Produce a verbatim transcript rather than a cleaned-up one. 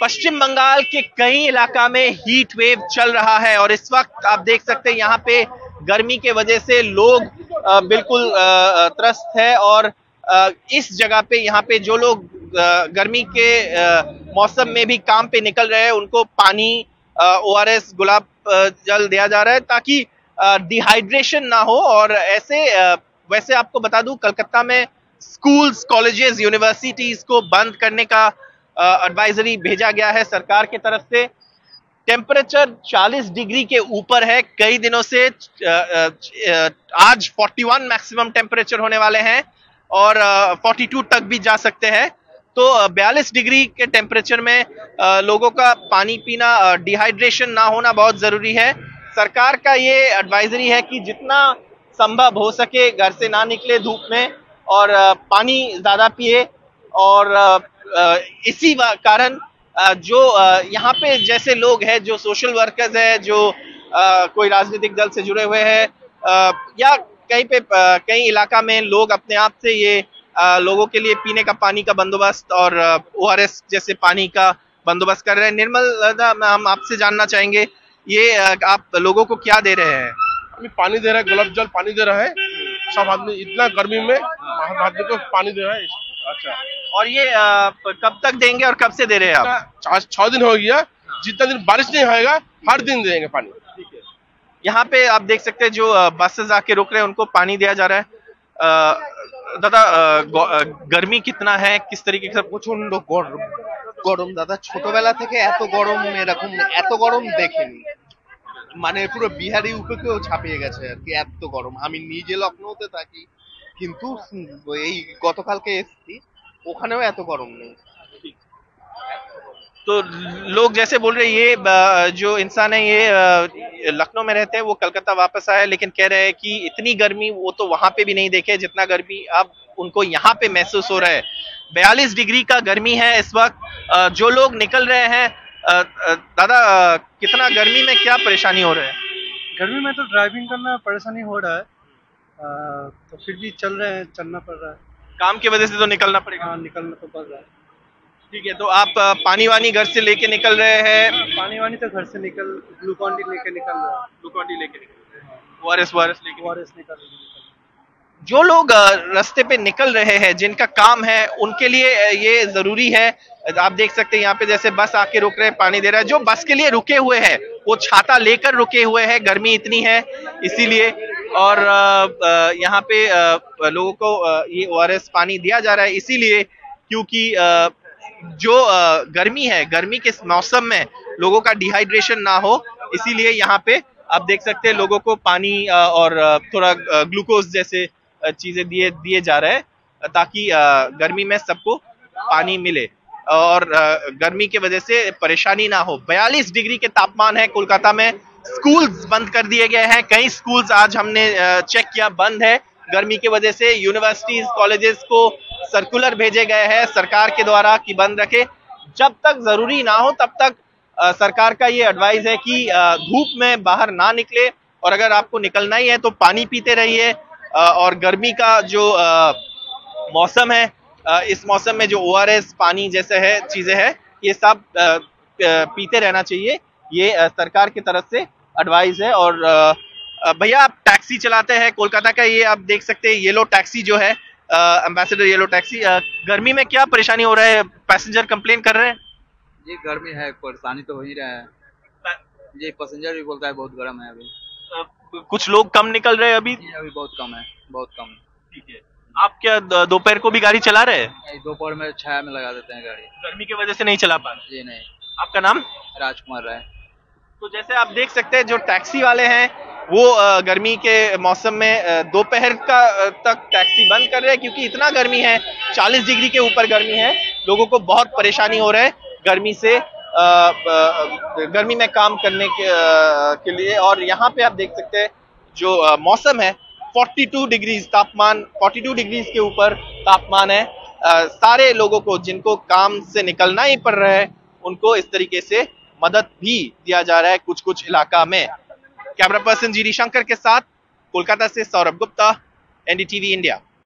पश्चिम बंगाल के कई इलाका में हीट वेव चल रहा है और इस वक्त आप देख सकते हैं यहाँ पे गर्मी के वजह से लोग आ, बिल्कुल आ, त्रस्त है और आ, इस जगह पे यहाँ पे जो लोग आ, गर्मी के आ, मौसम में भी काम पे निकल रहे हैं उनको पानी ओ आर एस गुलाब जल दिया जा रहा है ताकि डिहाइड्रेशन ना हो। और ऐसे आ, वैसे आपको बता दूं कलकत्ता में स्कूल्स, कॉलेजेस, यूनिवर्सिटीज को बंद करने का एडवाइजरी भेजा गया है सरकार की तरफ से। टेम्परेचर चालीस डिग्री के ऊपर है कई दिनों से, आज इकतालीस मैक्सिमम टेम्परेचर होने वाले हैं और बयालीस तक भी जा सकते हैं। तो बयालीस डिग्री के टेम्परेचर में लोगों का पानी पीना, डिहाइड्रेशन ना होना बहुत जरूरी है। सरकार का ये एडवाइजरी है कि जितना संभव हो सके घर से ना निकले धूप में और पानी ज़्यादा पिए। और इसी कारण जो यहाँ पे जैसे लोग हैं जो सोशल वर्कर्स हैं, जो कोई राजनीतिक दल से जुड़े हुए हैं या कहीं पे कई इलाका में लोग अपने आप से ये लोगों के लिए पीने का पानी का बंदोबस्त और ओ आर एस जैसे पानी का बंदोबस्त कर रहे हैं। निर्मल, हम आपसे जानना चाहेंगे ये आप लोगों को क्या दे रहे हैं? अभी पानी दे रहा है, गुलाब जल पानी दे रहा है सब आदमी, इतना गर्मी में आदमी को पानी दे रहा है। अच्छा, और ये आ, कब तक देंगे और कब से दे रहे हैं आप? छह दिन हो गया, जितना दिन बारिश नहीं आएगा हर दिन देंगे पानी। ठीक है, यहाँ पे आप देख सकते हैं जो बसेस आके रुक रहे हैं उनको पानी दिया जा रहा है। दादा, गर्मी कितना है, किस तरीके से? प्रचंड गरम गरम दादा, छोटबेला থেকে এত গরম এরকম এত গরম দেখিনি, মানে পুরো বিহারি উপকেও ছাপিয়ে গেছে আর কি, এত গরম। আমি নিজে লখনৌতে থাকি কিন্তু এই গতকালকে এসেছি, ওখানেও এত গরম নেই। तो लोग जैसे बोल रहे ये जो इंसान है ये लखनऊ में रहते हैं, वो कलकत्ता वापस आए लेकिन कह रहे हैं कि इतनी गर्मी वो तो वहां पे भी नहीं देखे जितना गर्मी अब उनको यहाँ पे महसूस हो रहा है। बयालीस डिग्री का गर्मी है इस वक्त। जो लोग निकल रहे हैं, दादा कितना गर्मी में क्या परेशानी हो रहा है? गर्मी में तो ड्राइविंग करना परेशानी हो रहा है, आ, तो फिर भी चल रहे हैं, चलना पड़ रहा है, काम की वजह से तो निकलना पड़ेगा। हाँ, निकलना तो पड़ रहा है। ठीक है, तो आप पानी वानी घर से लेके निकल रहे हैं? पानी वानी तो घर से निकल ग्लूकॉन डी लेके निकल रहा है, ग्लूकॉन डी लेके निकल रहा है, ओ आर एस वारस लेके ओ आर एस निकल रहे हैं। जो लोग रास्ते पे निकल रहे हैं जिनका काम है उनके लिए ये जरूरी है। आप देख सकते हैं यहाँ पे जैसे बस आके रुक रहे हैं, पानी दे रहा है। जो बस के लिए रुके हुए हैं वो छाता लेकर रुके हुए हैं, गर्मी इतनी है इसीलिए। और यहाँ पे लोगों को ये ओ आर एस पानी दिया जा रहा है इसीलिए क्योंकि जो गर्मी है, गर्मी के मौसम में लोगों का डिहाइड्रेशन ना हो, इसीलिए यहाँ पे आप देख सकते हैं लोगों को पानी और थोड़ा ग्लूकोज जैसे चीजें दिए दिए जा रहे हैं ताकि गर्मी में सबको पानी मिले और गर्मी के वजह से परेशानी ना हो। बयालीस डिग्री के तापमान है कोलकाता में। स्कूल्स बंद कर दिए गए हैं, कई स्कूल्स आज हमने चेक किया बंद है गर्मी की वजह से। यूनिवर्सिटीज, कॉलेजेस को सर्कुलर भेजे गए हैं सरकार के द्वारा कि बंद रखे, जब तक जरूरी ना हो तब तक। आ, सरकार का ये एडवाइस है कि धूप में बाहर ना निकले और अगर आपको निकलना ही है तो पानी पीते रहिए। और गर्मी का जो आ, मौसम है, आ, इस मौसम में जो ओ आर एस पानी जैसे है चीजें है ये सब आ, आ, पीते रहना चाहिए। ये आ, सरकार की तरफ से एडवाइस है। और भैया, आप टैक्सी चलाते हैं कोलकाता का, ये आप देख सकते हैं येलो टैक्सी जो है, एम्बेसडर येलो टैक्सी, गर्मी में क्या परेशानी हो रहा है? पैसेंजर कंप्लेन कर रहे हैं? ये गर्मी है, परेशानी तो हो ही रहा है। ये पैसेंजर भी बोलता है बहुत गर्म है अभी। uh, कुछ लोग कम निकल रहे हैं अभी? अभी बहुत कम है, बहुत कम। ठीक है, आप क्या दोपहर को भी गाड़ी चला रहे हैं? दोपहर में छाया में लगा देते हैं गाड़ी, गर्मी की वजह से नहीं चला पा रहे। जी नहीं। आपका नाम? राजकुमार है। तो जैसे आप देख सकते हैं जो टैक्सी वाले हैं वो गर्मी के मौसम में दोपहर का तक टैक्सी बंद कर रहे हैं क्योंकि इतना गर्मी है, चालीस डिग्री के ऊपर गर्मी है, लोगों को बहुत परेशानी हो रहा है गर्मी से, गर्मी में काम करने के लिए। और यहाँ पे आप देख सकते हैं जो मौसम है, बयालीस डिग्री तापमान, बयालीस डिग्री के ऊपर तापमान है। सारे लोगों को जिनको काम से निकलना ही पड़ रहा है उनको इस तरीके से मदद भी दिया जा रहा है कुछ कुछ इलाका में। कैमरा पर्सन जीरी शंकर के साथ कोलकाता से Saurabh Gupta, N D T V India.